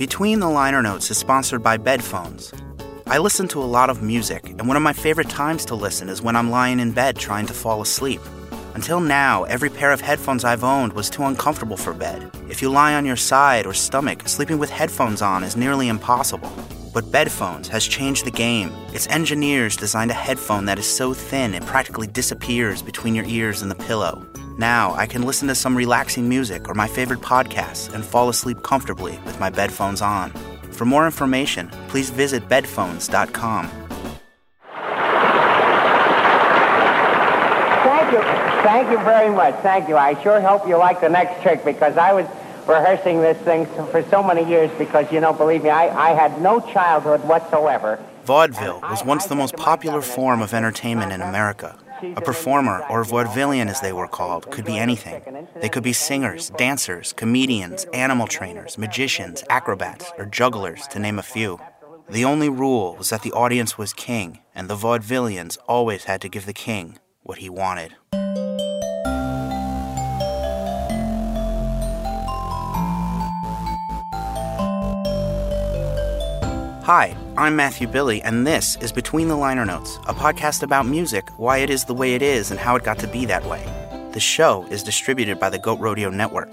Between the Liner Notes is sponsored by Bedphones. I listen to a lot of music, and one of my favorite times to listen is when I'm lying in bed trying to fall asleep. Until now, every pair of headphones I've owned was too uncomfortable for bed. If you lie on your side or stomach, sleeping with headphones on is nearly impossible. But Bedphones has changed the game. Its engineers designed a headphone that is so thin it practically disappears between your ears and the pillow. Now I can listen to some relaxing music or my favorite podcasts and fall asleep comfortably with my Bedphones on. For more information, please visit betweenthelinernotes.com. Thank you very much. Thank you. I sure hope you like the next trick, because I was rehearsing this thing for so many years because, you know, believe me, I had no childhood whatsoever. Vaudeville was once the most popular form of entertainment in America. A performer, or a vaudevillian as they were called, could be anything. They could be singers, dancers, comedians, animal trainers, magicians, acrobats, or jugglers, to name a few. The only rule was that the audience was king, and the vaudevillians always had to give the king what he wanted. Hi, I'm Matthew Billy, and this is Between the Liner Notes, a podcast about music, why it is the way it is, and how it got to be that way. The show is distributed by the Goat Rodeo Network.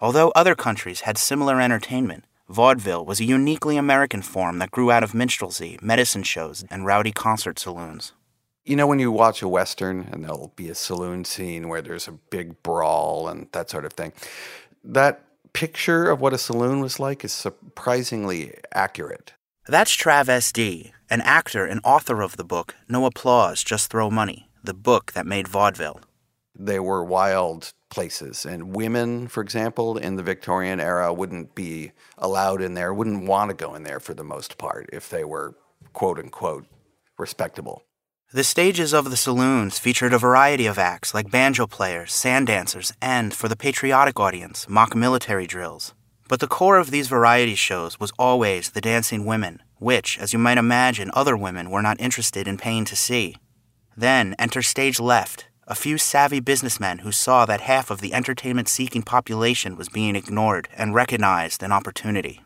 Although other countries had similar entertainment, vaudeville was a uniquely American form that grew out of minstrelsy, medicine shows, and rowdy concert saloons. You know, when you watch a Western, and there'll be a saloon scene where there's a big brawl and that sort of thing, that picture of what a saloon was like is surprisingly accurate. That's Trav S.D., an actor and author of the book No Applause, Just Throw Money, the book that made vaudeville. They were wild places, and women, for example, in the Victorian era wouldn't be allowed in there, wouldn't want to go in there for the most part if they were, quote-unquote, respectable. The stages of the saloons featured a variety of acts like banjo players, sand dancers, and, for the patriotic audience, mock military drills. But the core of these variety shows was always the dancing women, which, as you might imagine, other women were not interested in paying to see. Then enter stage left, a few savvy businessmen who saw that half of the entertainment-seeking population was being ignored and recognized an opportunity.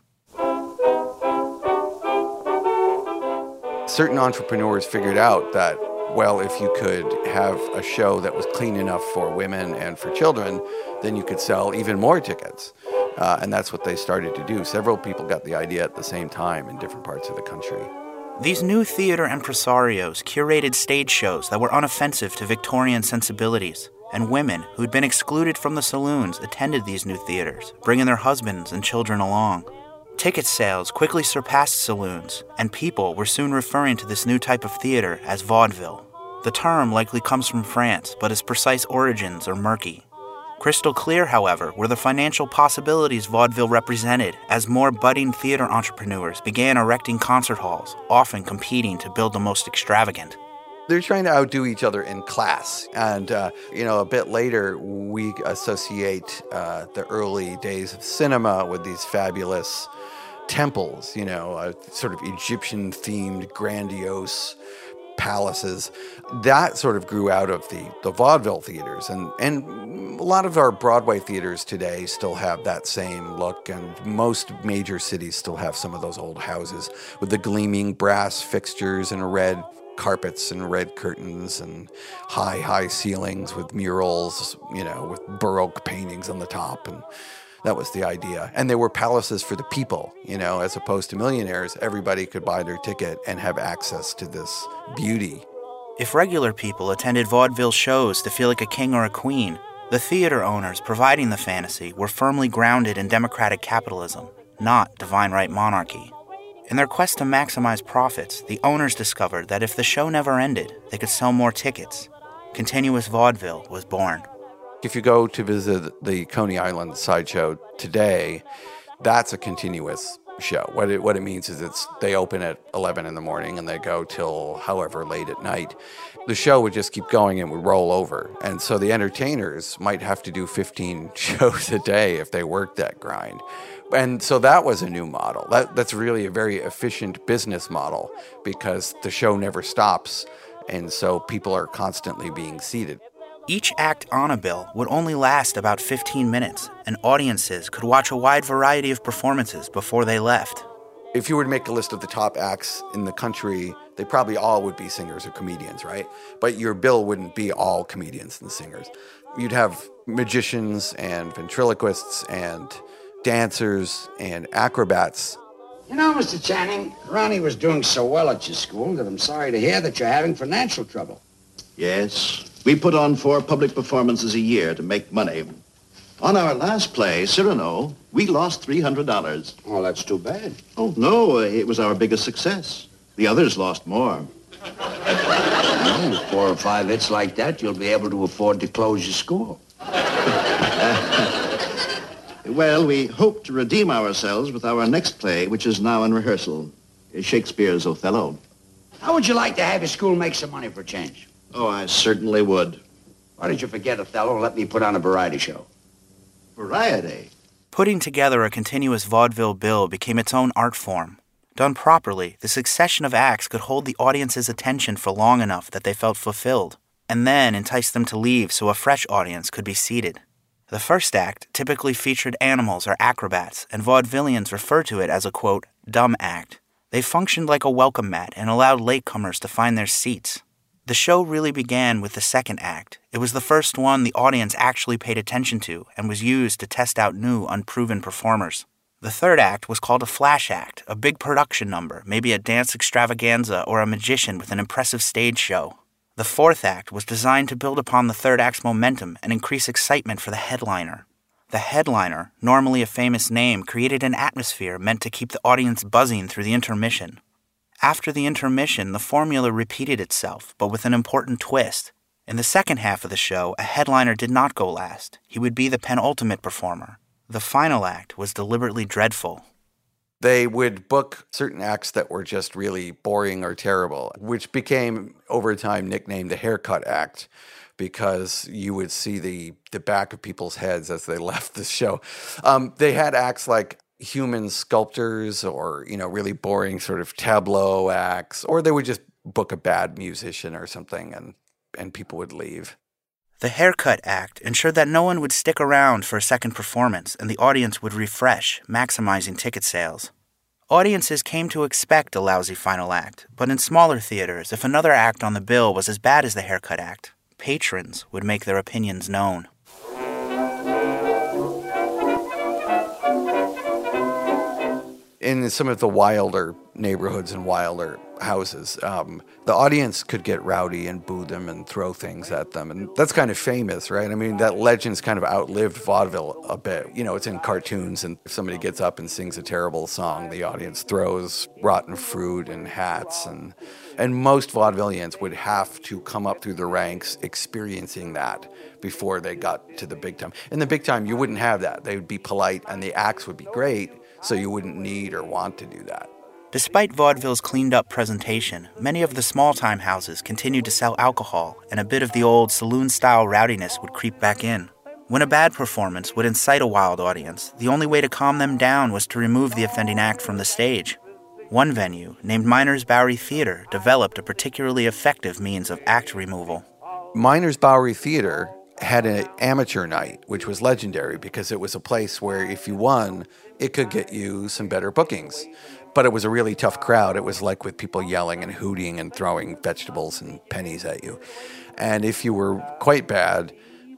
Certain entrepreneurs figured out that, well, if you could have a show that was clean enough for women and for children, then you could sell even more tickets. And that's what they started to do. Several people got the idea at the same time in different parts of the country. These new theater impresarios curated stage shows that were unoffensive to Victorian sensibilities, and women who'd been excluded from the saloons attended these new theaters, bringing their husbands and children along. Ticket sales quickly surpassed saloons, and people were soon referring to this new type of theater as vaudeville. The term likely comes from France, but its precise origins are murky. Crystal clear, however, were the financial possibilities vaudeville represented as more budding theater entrepreneurs began erecting concert halls, often competing to build the most extravagant. They're trying to outdo each other in class. And, a bit later, we associate the early days of cinema with these fabulous temples, sort of Egyptian-themed, grandiose palaces. That sort of grew out of the vaudeville theaters. And a lot of our Broadway theaters today still have that same look, and most major cities still have some of those old houses with the gleaming brass fixtures and red carpets and red curtains and high ceilings with murals, with Baroque paintings on the top. And that was the idea. And they were palaces for the people, as opposed to millionaires. Everybody could buy their ticket and have access to this beauty. If regular people attended vaudeville shows to feel like a king or a queen, the theater owners providing the fantasy were firmly grounded in democratic capitalism, not divine right monarchy. In their quest to maximize profits, the owners discovered that if the show never ended, they could sell more tickets. Continuous vaudeville was born. If you go to visit the Coney Island sideshow today, that's a continuous show. What it means is they open at 11 in the morning and they go till however late at night. The show would just keep going and would roll over. And so the entertainers might have to do 15 shows a day if they worked that grind. And so that was a new model. That's really a very efficient business model because the show never stops, and so people are constantly being seated. Each act on a bill would only last about 15 minutes, and audiences could watch a wide variety of performances before they left. If you were to make a list of the top acts in the country, they probably all would be singers or comedians, right? But your bill wouldn't be all comedians and singers. You'd have magicians and ventriloquists and dancers and acrobats. You know, Mr. Channing, Ronnie was doing so well at your school that I'm sorry to hear that you're having financial trouble. Yes. We put on 4 public performances a year to make money. On our last play, Cyrano, we lost $300. Oh, that's too bad. Oh, no, it was our biggest success. The others lost more. Well, 4 or 5 hits like that, you'll be able to afford to close your school. Well, we hope to redeem ourselves with our next play, which is now in rehearsal, Shakespeare's Othello. How would you like to have your school make some money for a change? Oh, I certainly would. Why did you forget Othello and let me put on a variety show? Variety? Putting together a continuous vaudeville bill became its own art form. Done properly, the succession of acts could hold the audience's attention for long enough that they felt fulfilled, and then entice them to leave so a fresh audience could be seated. The first act typically featured animals or acrobats, and vaudevillians referred to it as a, quote, dumb act. They functioned like a welcome mat and allowed latecomers to find their seats. The show really began with the second act. It was the first one the audience actually paid attention to and was used to test out new, unproven performers. The third act was called a flash act, a big production number, maybe a dance extravaganza or a magician with an impressive stage show. The fourth act was designed to build upon the third act's momentum and increase excitement for the headliner. The headliner, normally a famous name, created an atmosphere meant to keep the audience buzzing through the intermission. After the intermission, the formula repeated itself, but with an important twist. In the second half of the show, a headliner did not go last. He would be the penultimate performer. The final act was deliberately dreadful. They would book certain acts that were just really boring or terrible, which became, over time, nicknamed the haircut act, because you would see the back of people's heads as they left the show. They had acts like human sculptors or, you know, really boring sort of tableau acts, or they would just book a bad musician or something and people would leave. The haircut act ensured that no one would stick around for a second performance and the audience would refresh, maximizing ticket sales. Audiences came to expect a lousy final act, but in smaller theaters, if another act on the bill was as bad as the haircut act, patrons would make their opinions known. In some of the wilder neighborhoods and wilder houses, the audience could get rowdy and boo them and throw things at them. And that's kind of famous, right? I mean, that legend's kind of outlived vaudeville a bit. You know, it's in cartoons, and if somebody gets up and sings a terrible song, the audience throws rotten fruit and hats. And most vaudevillians would have to come up through the ranks experiencing that before they got to the big time. In the big time, you wouldn't have that. They would be polite, and the acts would be great, so you wouldn't need or want to do that. Despite vaudeville's cleaned-up presentation, many of the small-time houses continued to sell alcohol, and a bit of the old saloon-style rowdiness would creep back in. When a bad performance would incite a wild audience, the only way to calm them down was to remove the offending act from the stage. One venue, named Miners Bowery Theater, developed a particularly effective means of act removal. Miners Bowery Theater had an amateur night, which was legendary because it was a place where if you won, it could get you some better bookings. But it was a really tough crowd. It was like with people yelling and hooting and throwing vegetables and pennies at you. And if you were quite bad,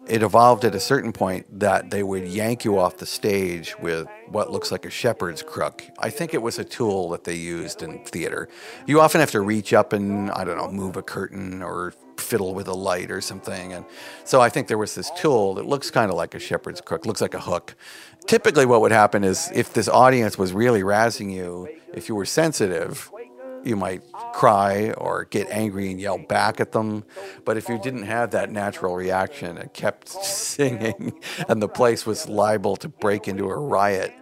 it evolved at a certain point that they would yank you off the stage with what looks like a shepherd's crook. I think it was a tool that they used in theater. You often have to reach up and, I don't know, move a curtain or fiddle with a light or something. And so I think there was this tool that looks kind of like a shepherd's crook, looks like a hook. Typically what would happen is if this audience was really razzing you, if you were sensitive, you might cry or get angry and yell back at them. But if you didn't have that natural reaction and kept singing and the place was liable to break into a riot,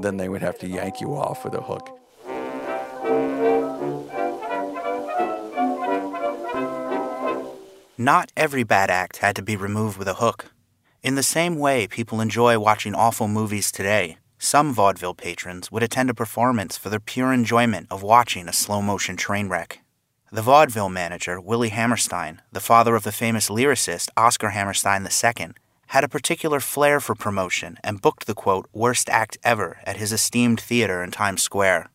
then they would have to yank you off with a hook. Not every bad act had to be removed with a hook. In the same way people enjoy watching awful movies today, some vaudeville patrons would attend a performance for the pure enjoyment of watching a slow-motion train wreck. The vaudeville manager, Willie Hammerstein, the father of the famous lyricist Oscar Hammerstein II, had a particular flair for promotion and booked the, quote, worst act ever at his esteemed theater in Times Square.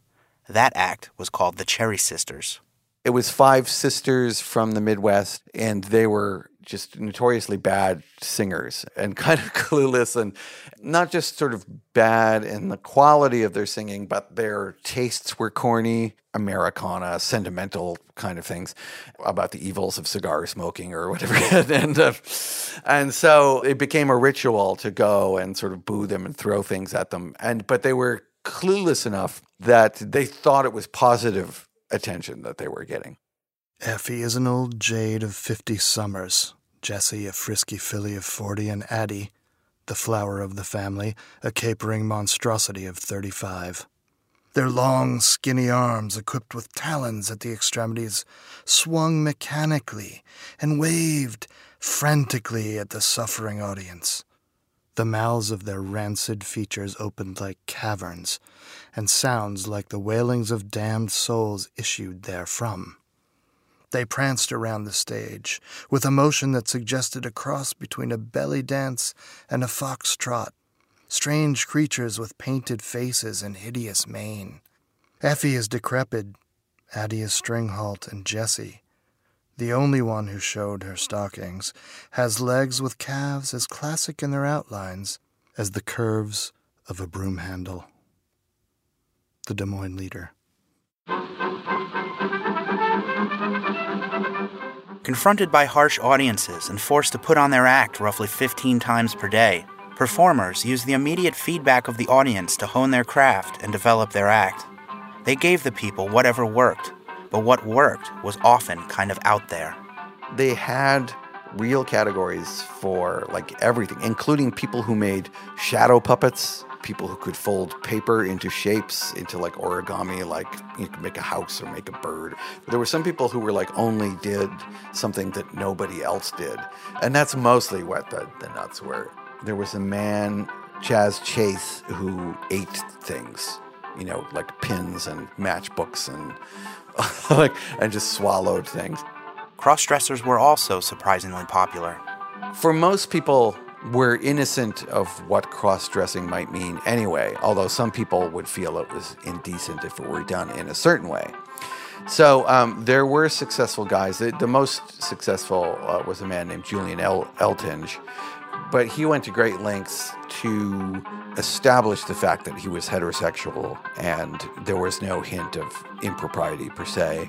That act was called The Cherry Sisters. It was five sisters from the Midwest, and they were just notoriously bad singers and kind of clueless, and not just sort of bad in the quality of their singing, but their tastes were corny, Americana, sentimental kind of things about the evils of cigar smoking or whatever. And so it became a ritual to go and sort of boo them and throw things at them. But they were clueless enough that they thought it was positive attention that they were getting. Effie is an old jade of 50 summers, Jessie a frisky filly of 40, and Addie, the flower of the family, a capering monstrosity of 35. Their long, skinny arms, equipped with talons at the extremities, swung mechanically and waved frantically at the suffering audience. The mouths of their rancid features opened like caverns, and sounds like the wailings of damned souls issued therefrom. They pranced around the stage with a motion that suggested a cross between a belly dance and a foxtrot, strange creatures with painted faces and hideous mane. Effie is decrepit, Addie is string-halt, and Jessie, the only one who showed her stockings, has legs with calves as classic in their outlines as the curves of a broom handle. The Des Moines Leader. Confronted by harsh audiences and forced to put on their act roughly 15 times per day, performers used the immediate feedback of the audience to hone their craft and develop their act. They gave the people whatever worked, but what worked was often kind of out there. They had real categories for, like, everything, including people who made shadow puppets, people who could fold paper into shapes, into like origami, like you could make a house or make a bird. There were some people who were like only did something that nobody else did. And that's mostly what the nuts were. There was a man, Chaz Chase, who ate things, you know, like pins and matchbooks and and just swallowed things. Cross-dressers were also surprisingly popular. For most people, we're innocent of what cross-dressing might mean anyway, although some people would feel it was indecent if it were done in a certain way. So there were successful guys. The most successful was a man named Julian Eltinge, but he went to great lengths to establish the fact that he was heterosexual and there was no hint of impropriety per se.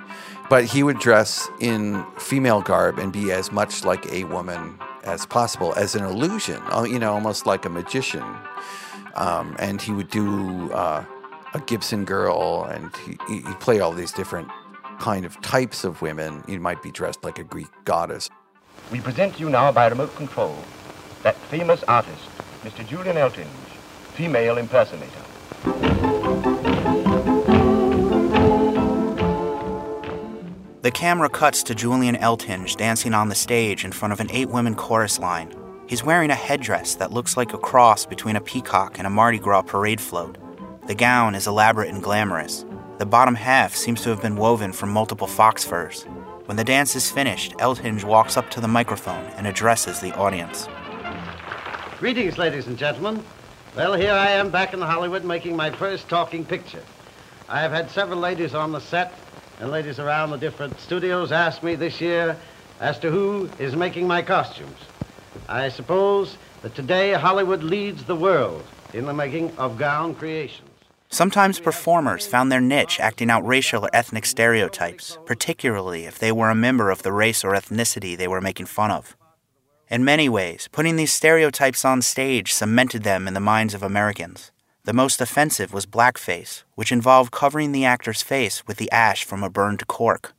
But he would dress in female garb and be as much like a woman as possible, as an illusion, you know, almost like a magician. And he would do a Gibson girl, and he'd play all these different kind of types of women. He might be dressed like a Greek goddess. We present you now by remote control that famous artist, Mr. Julian Eltinge, female impersonator. The camera cuts to Julian Eltinge dancing on the stage in front of an 8-woman chorus line. He's wearing a headdress that looks like a cross between a peacock and a Mardi Gras parade float. The gown is elaborate and glamorous. The bottom half seems to have been woven from multiple fox furs. When the dance is finished, Eltinge walks up to the microphone and addresses the audience. Greetings, ladies and gentlemen. Well, here I am back in Hollywood making my first talking picture. I have had several ladies on the set, and ladies around the different studios asked me this year as to who is making my costumes. I suppose that today Hollywood leads the world in the making of gown creations. Sometimes performers found their niche acting out racial or ethnic stereotypes, particularly if they were a member of the race or ethnicity they were making fun of. In many ways, putting these stereotypes on stage cemented them in the minds of Americans. The most offensive was blackface, which involved covering the actor's face with the ash from a burned cork.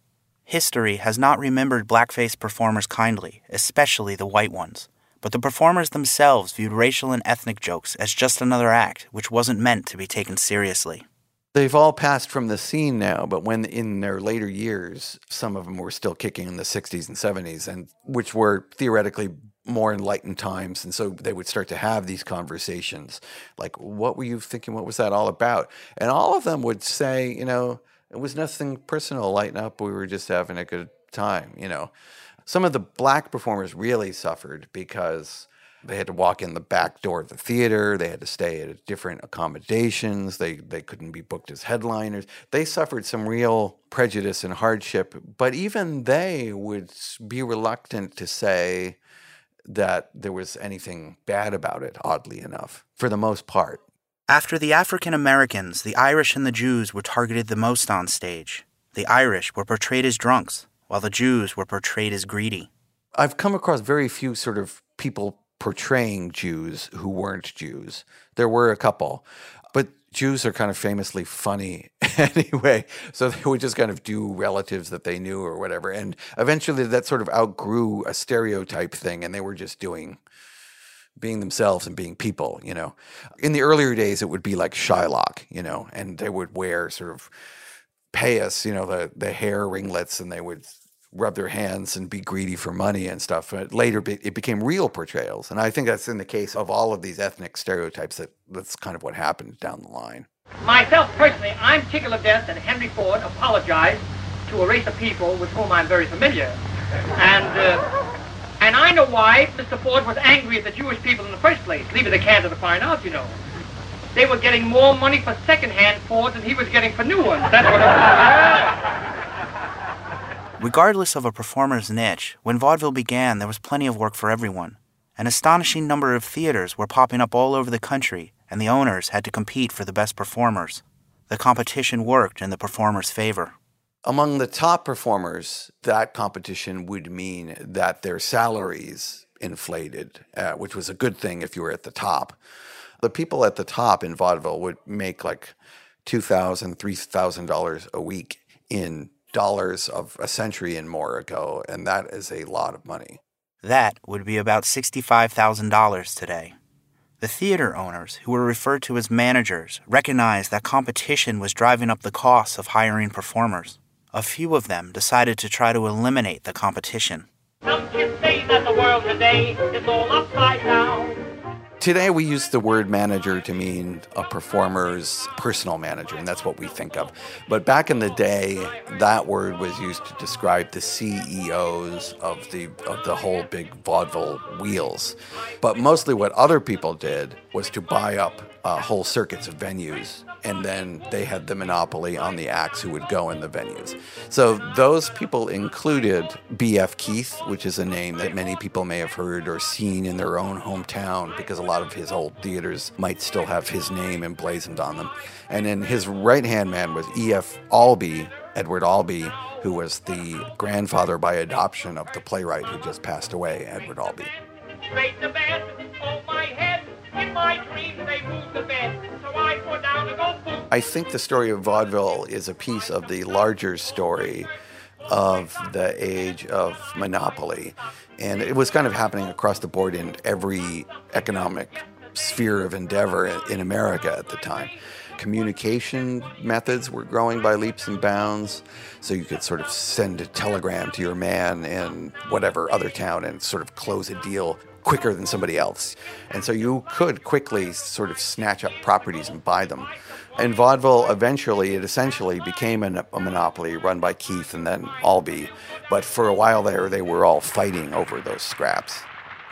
History has not remembered blackface performers kindly, especially the white ones, but the performers themselves viewed racial and ethnic jokes as just another act which wasn't meant to be taken seriously. They've all passed from the scene now, but when in their later years, some of them were still kicking in the 60s and 70s, and which were theoretically more enlightened times, and so they would start to have these conversations like, what were you thinking, what was that all about? And all of them would say, you know, It was nothing personal, lighten up. We were just having a good time, you know. Some of the black performers really suffered because they had to walk in the back door of the theater. They had to stay at different accommodations. They couldn't be booked as headliners. They suffered some real prejudice and hardship, but even they would be reluctant to say that there was anything bad about it, oddly enough, for the most part. After the African Americans, the Irish and the Jews were targeted the most on stage. The Irish were portrayed as drunks, while the Jews were portrayed as greedy. I've come across very few sort of people portraying Jews who weren't Jews. There were a couple, but Jews are kind of famously funny anyway, so they would just kind of do relatives that they knew or whatever, and eventually that sort of outgrew a stereotype thing, and they were just being themselves and being people, you know. In the earlier days, it would be like Shylock, you know, and they would wear sort of payas, you know, the hair ringlets, and they would rub their hands and be greedy for money and stuff. But later, it became real portrayals. And I think that's in the case of all of these ethnic stereotypes, that's kind of what happened down the line. Myself, personally, I'm tickled to death that Henry Ford apologized to a race of people with whom I'm very familiar. And I know why Mr. Ford was angry at the Jewish people in the first place, leaving the cat to the fire out, you know. They were getting more money for second-hand Fords than he was getting for new ones. That's what it was. Regardless of a performer's niche, when vaudeville began, there was plenty of work for everyone. An astonishing number of theaters were popping up all over the country, and the owners had to compete for the best performers. The competition worked in the performer's favor. Among the top performers, that competition would mean that their salaries inflated, which was a good thing if you were at the top. The people at the top in vaudeville would make like $2,000, $3,000 a week in dollars of a century and more ago, and that is a lot of money. That would be about $65,000 today. The theater owners, who were referred to as managers, recognized that competition was driving up the costs of hiring performers. A few of them decided to try to eliminate the competition. Some kids say that the world today is all upside down. Today we use the word manager to mean a performer's personal manager, and that's what we think of. But back in the day, that word was used to describe the CEOs of the whole big vaudeville wheels. But mostly what other people did was to buy up whole circuits of venues, and then they had the monopoly on the acts who would go in the venues. So those people included B.F. Keith, which is a name that many people may have heard or seen in their own hometown, because a lot of his old theaters might still have his name emblazoned on them. And then his right-hand man was E.F. Albee, Edward Albee, who was the grandfather by adoption of the playwright who just passed away, Edward Albee. Straight to bed, oh my head. In my dreams, they moved the bed, so I put down a goat boot. I think the story of vaudeville is a piece of the larger story of the age of monopoly. And it was kind of happening across the board in every economic sphere of endeavor in America at the time. Communication methods were growing by leaps and bounds, so you could sort of send a telegram to your man in whatever other town and sort of close a deal quicker than somebody else. And so you could quickly sort of snatch up properties and buy them. And vaudeville eventually, it essentially became a monopoly run by Keith and then Albee. But for a while there, they were all fighting over those scraps.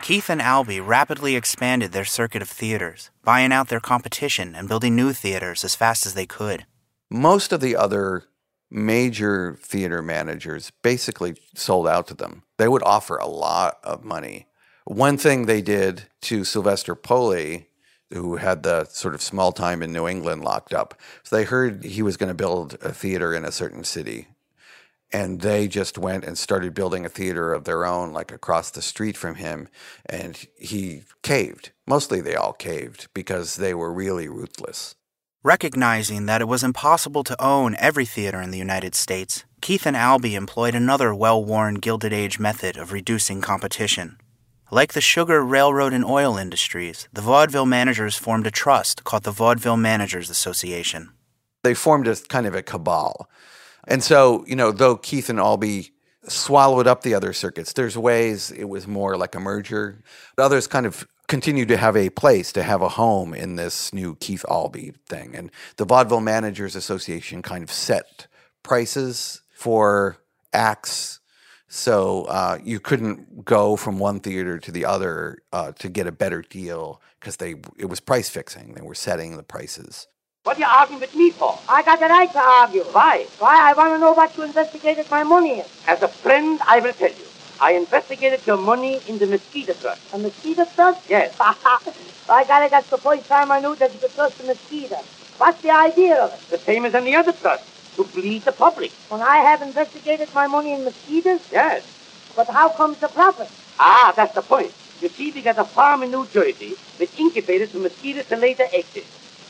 Keith and Albee rapidly expanded their circuit of theaters, buying out their competition and building new theaters as fast as they could. Most of the other major theater managers basically sold out to them. They would offer a lot of money. One thing they did to Sylvester Poli, who had the sort of small time in New England locked up, so they heard he was going to build a theater in a certain city. And they just went and started building a theater of their own, like across the street from him. And he caved. Mostly they all caved because they were really ruthless. Recognizing that it was impossible to own every theater in the United States, Keith and Albee employed another well-worn Gilded Age method of reducing competition. Like the sugar, railroad, and oil industries, the vaudeville managers formed a trust called the Vaudeville Managers Association. They formed a kind of a cabal. And so, you know, though Keith and Albee swallowed up the other circuits, there's ways it was more like a merger. But others kind of continued to have a place, to have a home in this new Keith Albee thing. And the Vaudeville Managers Association kind of set prices for acts. So you couldn't go from one theater to the other to get a better deal because it was price fixing. They were setting the prices. What are you arguing with me for? I got the right to argue. Why? Why? I want to know what you investigated my money in. As a friend, I will tell you. I investigated your money in the mosquito trust. A mosquito trust? Yes. By golly, that's the first time I knew that you could trust a mosquito. What's the idea of it? The same as any other trust. To please the public. When I have investigated my money in mosquitoes? Yes. But how comes the profit? Ah, that's the point. You see, we got a farm in New Jersey that incubated the mosquitoes to lay their eggs in.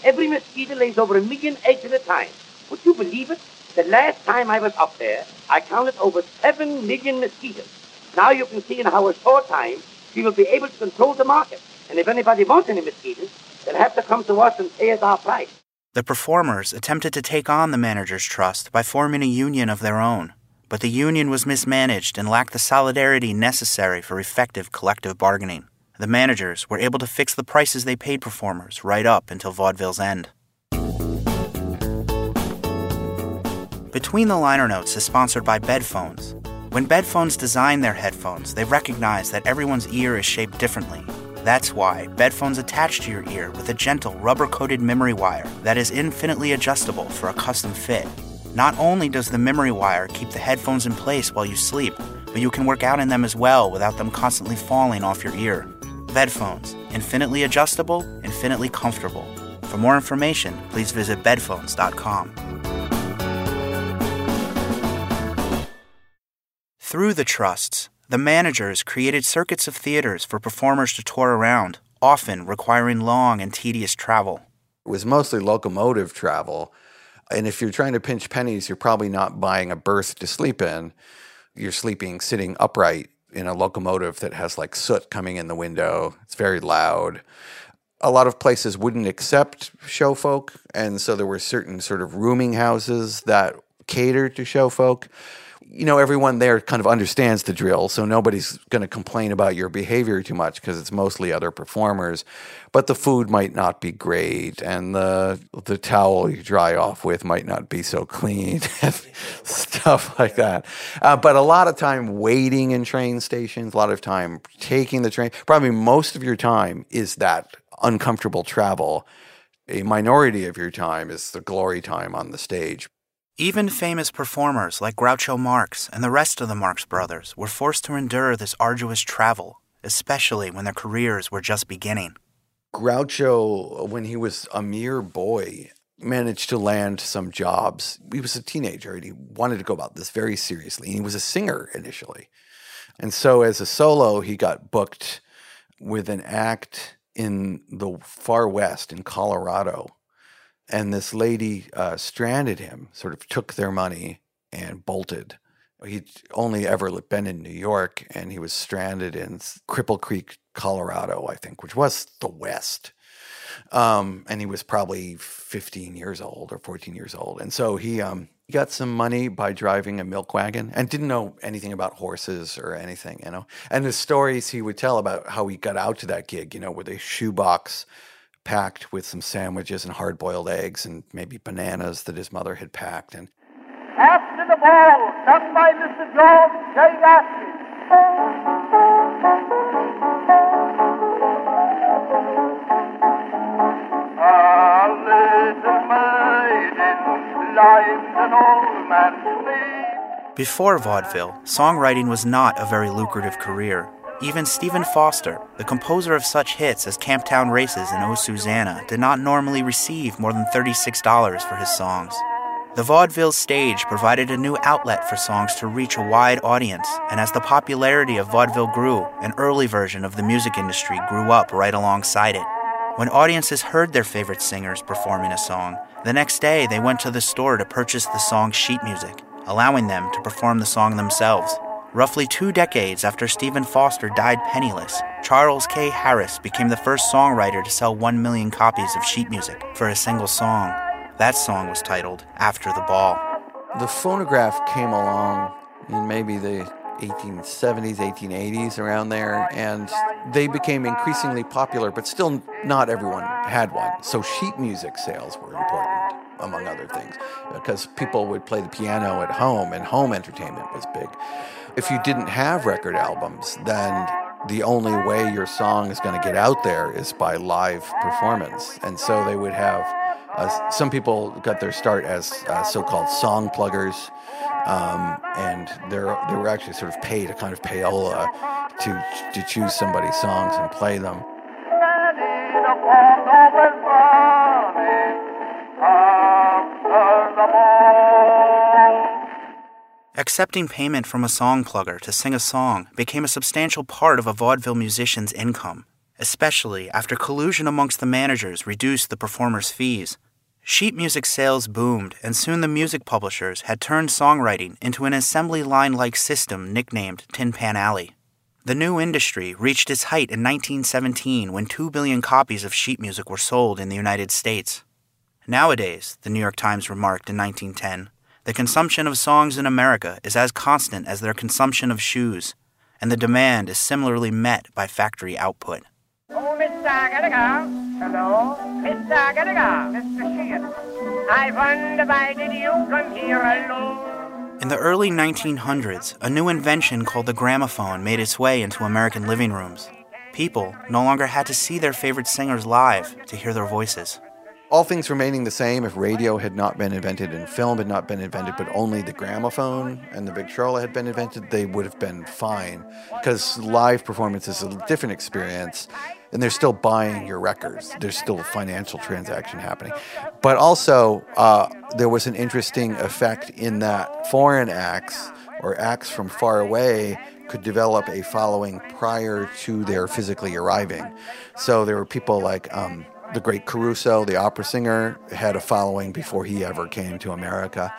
Every mosquito lays over 1 million eggs at a time. Would you believe it? The last time I was up there, I counted over 7 million mosquitoes. Now you can see in how a short time we will be able to control the market. And if anybody wants any mosquitoes, they'll have to come to us and pay us our price. The performers attempted to take on the Managers' Trust by forming a union of their own, but the union was mismanaged and lacked the solidarity necessary for effective collective bargaining. The managers were able to fix the prices they paid performers right up until vaudeville's end. Between the Liner Notes is sponsored by Bedphones. When Bedphones designed their headphones, they recognized that everyone's ear is shaped differently. That's why Bedphones attach to your ear with a gentle rubber-coated memory wire that is infinitely adjustable for a custom fit. Not only does the memory wire keep the headphones in place while you sleep, but you can work out in them as well without them constantly falling off your ear. Bedphones, infinitely adjustable, infinitely comfortable. For more information, please visit betweenthelinernotes.com. Through the trusts, the managers created circuits of theaters for performers to tour around, often requiring long and tedious travel. It was mostly locomotive travel, and if you're trying to pinch pennies, you're probably not buying a berth to sleep in. You're sleeping sitting upright in a locomotive that has like soot coming in the window. It's very loud. A lot of places wouldn't accept show folk, and so there were certain sort of rooming houses that catered to show folk. You know, everyone there kind of understands the drill, so nobody's going to complain about your behavior too much because it's mostly other performers. But the food might not be great, and the towel you dry off with might not be so clean, and stuff like that. But a lot of time waiting in train stations, a lot of time taking the train. Probably most of your time is that uncomfortable travel. A minority of your time is the glory time on the stage. Even famous performers like Groucho Marx and the rest of the Marx Brothers were forced to endure this arduous travel, especially when their careers were just beginning. Groucho, when he was a mere boy, managed to land some jobs. He was a teenager and he wanted to go about this very seriously. And he was a singer initially. And so as a solo, he got booked with an act in the far west in Colorado. And this lady stranded him, sort of took their money and bolted. He'd only ever been in New York, and he was stranded in Cripple Creek, Colorado, I think, which was the West. And he was probably 15 years old or 14 years old. And so he got some money by driving a milk wagon and didn't know anything about horses or anything, you know. And the stories he would tell about how he got out to that gig, you know, with a shoebox packed with some sandwiches and hard-boiled eggs and maybe bananas that his mother had packed. And after the ball, done by Mr. George J. Ashley. A little maiden climbed an old man's knee. Before vaudeville, songwriting was not a very lucrative career. Even Stephen Foster, the composer of such hits as Camptown Races and Oh Susanna, did not normally receive more than $36 for his songs. The vaudeville stage provided a new outlet for songs to reach a wide audience, and as the popularity of vaudeville grew, an early version of the music industry grew up right alongside it. When audiences heard their favorite singers performing a song, the next day they went to the store to purchase the song sheet music, allowing them to perform the song themselves. Roughly 2 decades after Stephen Foster died penniless, Charles K. Harris became the first songwriter to sell 1 million copies of sheet music for a single song. That song was titled After the Ball. The phonograph came along in maybe the 1870s, 1880s, around there, and they became increasingly popular, but still not everyone had one. So sheet music sales were important. among other things, because people would play the piano at home, and home entertainment was big. If you didn't have record albums, then the only way your song is going to get out there is by live performance. And so they would have, some people got their start as so-called song pluggers, and they were actually sort of paid a kind of payola to choose somebody's songs and play them. Accepting payment from a song plugger to sing a song became a substantial part of a vaudeville musician's income, especially after collusion amongst the managers reduced the performers' fees. Sheet music sales boomed, and soon the music publishers had turned songwriting into an assembly line-like system nicknamed Tin Pan Alley. The new industry reached its height in 1917 when 2 billion copies of sheet music were sold in the United States. Nowadays, the New York Times remarked in 1910, the consumption of songs in America is as constant as their consumption of shoes, and the demand is similarly met by factory output. Oh, Mr. Gallagher. Hello. Mr. Gallagher. Mr. Sheehan. I wonder why did you come here alone? In the early 1900s, a new invention called the gramophone made its way into American living rooms. People no longer had to see their favorite singers live to hear their voices. All things remaining the same, if radio had not been invented and film had not been invented, but only the gramophone and the Victrola had been invented, they would have been fine, because live performance is a different experience. And they're still buying your records. There's still a financial transaction happening. But also, there was an interesting effect in that foreign acts or acts from far away could develop a following prior to their physically arriving. So there were people like the great Caruso, the opera singer, had a following before he ever came to America.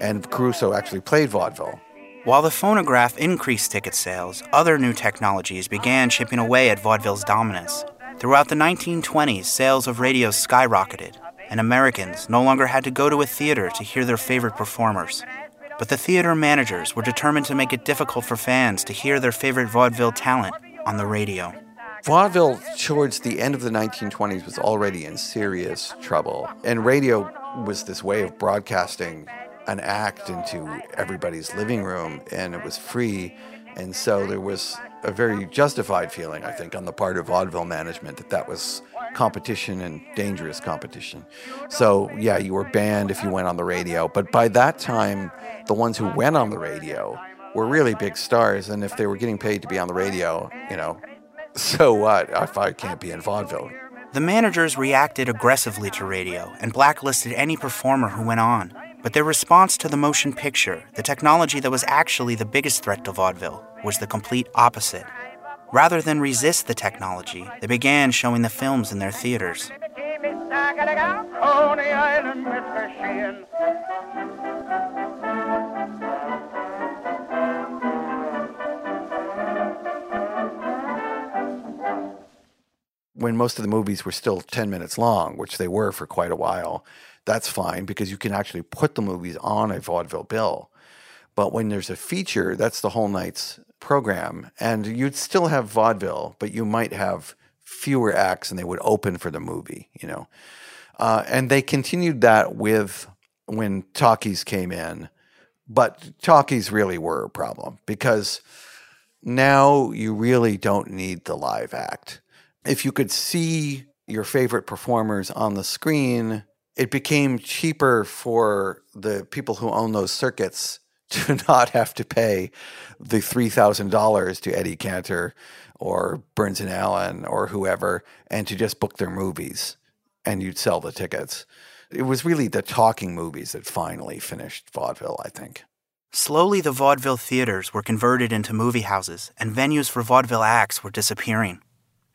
And Caruso actually played vaudeville. While the phonograph increased ticket sales, other new technologies began chipping away at vaudeville's dominance. Throughout the 1920s, sales of radio skyrocketed, and Americans no longer had to go to a theater to hear their favorite performers. But the theater managers were determined to make it difficult for fans to hear their favorite vaudeville talent on the radio. Vaudeville, towards the end of the 1920s, was already in serious trouble, and radio was this way of broadcasting an act into everybody's living room, and it was free. And so there was a very justified feeling, I think, on the part of vaudeville management that that was competition and dangerous competition. So yeah, you were banned if you went on the radio. But by that time, the ones who went on the radio were really big stars. And if they were getting paid to be on the radio, you know, so what if I can't be in vaudeville? The managers reacted aggressively to radio and blacklisted any performer who went on. But their response to the motion picture, the technology that was actually the biggest threat to vaudeville, was the complete opposite. Rather than resist the technology, they began showing the films in their theaters. When most of the movies were still 10 minutes long, which they were for quite a while, that's fine because you can actually put the movies on a vaudeville bill. But when there's a feature, that's the whole night's program. And you'd still have vaudeville, but you might have fewer acts and they would open for the movie, you know. And they continued that with when talkies came in. But talkies really were a problem because now you really don't need the live act. If you could see your favorite performers on the screen, it became cheaper for the people who own those circuits to not have to pay the $3,000 to Eddie Cantor or Burns and Allen or whoever, and to just book their movies, and you'd sell the tickets. It was really the talking movies that finally finished vaudeville, I think. Slowly, the vaudeville theaters were converted into movie houses, and venues for vaudeville acts were disappearing.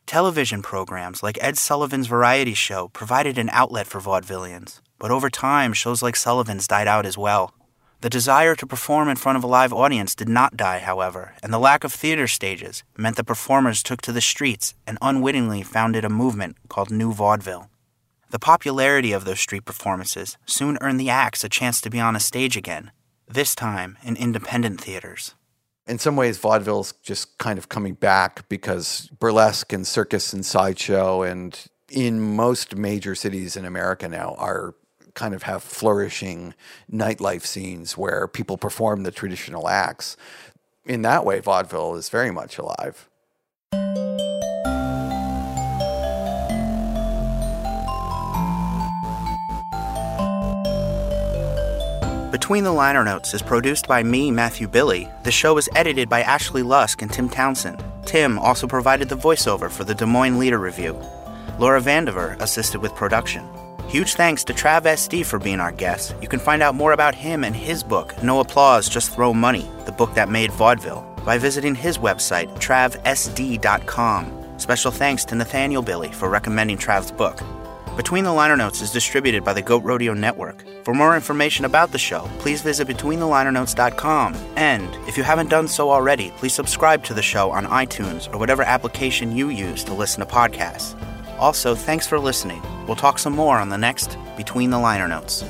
Television programs like Ed Sullivan's variety show provided an outlet for vaudevillians, but over time, shows like Sullivan's died out as well. The desire to perform in front of a live audience did not die, however, and the lack of theater stages meant the performers took to the streets and unwittingly founded a movement called New Vaudeville. The popularity of those street performances soon earned the acts a chance to be on a stage again, this time in independent theaters. In some ways, vaudeville's just kind of coming back because burlesque and circus and sideshow and in most major cities in America now are kind of have flourishing nightlife scenes where people perform the traditional acts. In that way, vaudeville is very much alive. Between the Liner Notes is produced by me, Matthew Billy. The show is edited by Ashley Lusk and Tim Townsend. Tim also provided the voiceover for the Des Moines Leader Review. Laura Vandiver assisted with production. Huge thanks to Trav S.D. for being our guest. You can find out more about him and his book, No Applause, Just Throw Money, the book that made vaudeville, by visiting his website, Travsd.com. Special thanks to Nathaniel Billy for recommending Trav's book. Between the Liner Notes is distributed by the Goat Rodeo Network. For more information about the show, please visit betweenthelinernotes.com. And if you haven't done so already, please subscribe to the show on iTunes or whatever application you use to listen to podcasts. Also, thanks for listening. We'll talk some more on the next Between the Liner Notes.